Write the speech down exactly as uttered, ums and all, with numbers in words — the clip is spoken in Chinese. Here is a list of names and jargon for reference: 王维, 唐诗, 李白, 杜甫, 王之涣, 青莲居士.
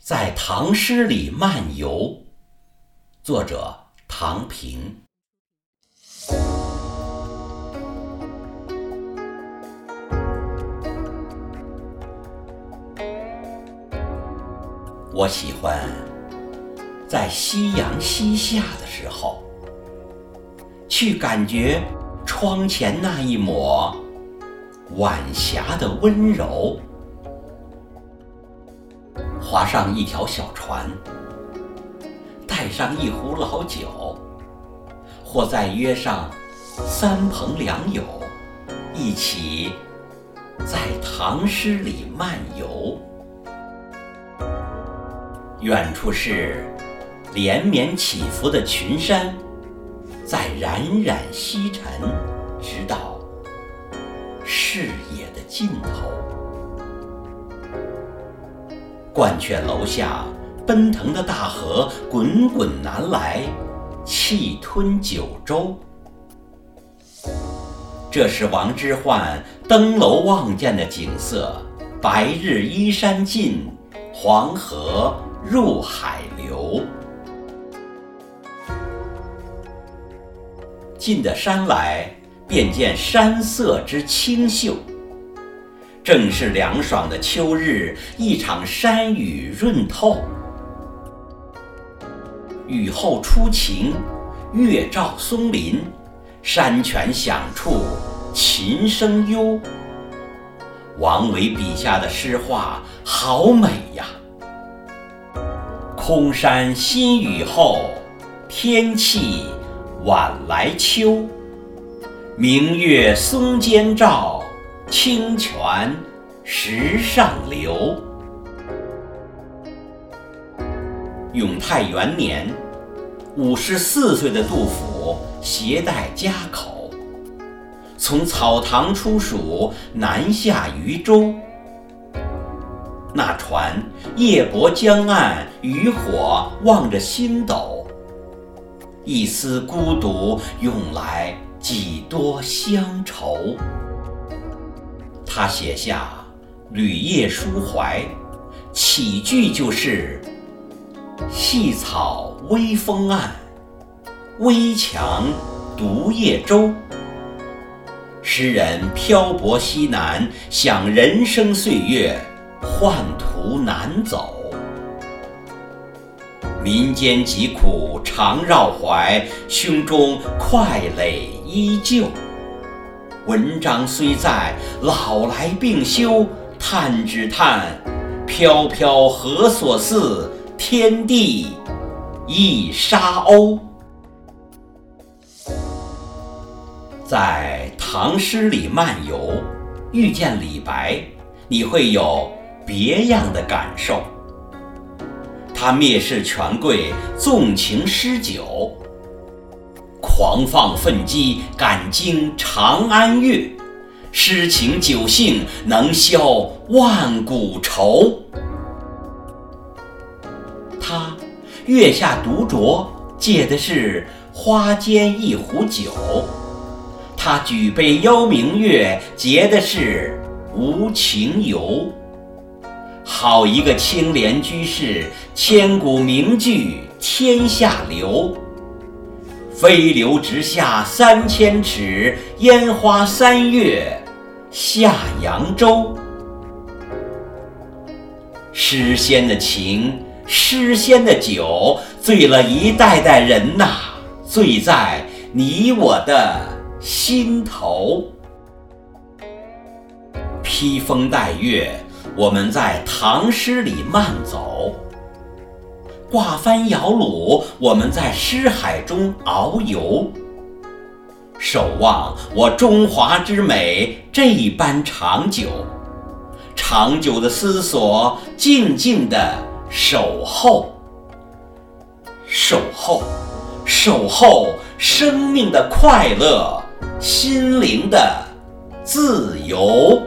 在唐诗里漫游，作者唐平。我喜欢在夕阳西下的时候，去感觉窗前那一抹晚霞的温柔，划上一条小船，带上一壶老酒，或再约上三朋两友，一起在唐诗里漫游。远处是连绵起伏的群山在冉冉西沉，直到视野的尽头。鹳雀楼下奔腾的大河滚滚南来，气吞九州。这是王之涣登楼望见的景色，白日依山尽，黄河入海流。进得山来，便见山色之清秀。正是凉爽的秋日，一场山雨润透，雨后初晴，月照松林，山泉响处琴声幽。王维笔下的诗画好美呀！空山新雨后，天气晚来秋。明月松间照，清泉石上流。永泰元年，五十四岁的杜甫携带家口，从草堂出蜀，南下渝州。那船夜泊江岸，渔火望着星斗，一丝孤独涌来几多乡愁。他写下旅夜抒怀，起句就是细草微风岸，危樯独夜舟。诗人漂泊西南，想人生岁月宦途难走，民间疾苦常绕怀，胸中快垒依旧。文章虽在，老来病休，叹只叹飘飘何所似，天地一沙鸥。在唐诗里漫游，遇见李白，你会有别样的感受。他蔑视权贵，纵情诗酒，狂放奋激，感经长安月。诗情酒兴，能消万古愁。他月下独酌，借的是花间一壶酒；他举杯邀明月，结的是无情游。好一个青莲居士，千古名句天下流。飞流直下三千尺，烟花三月下扬州。诗仙的情，诗仙的酒，醉了一代代人呐，醉在你我的心头。披风戴月，我们在唐诗里慢走；挂帆摇橹，我们在诗海中遨游。守望我中华之美，这般长久，长久的思索，静静的守候，守候，守候生命的快乐，心灵的自由。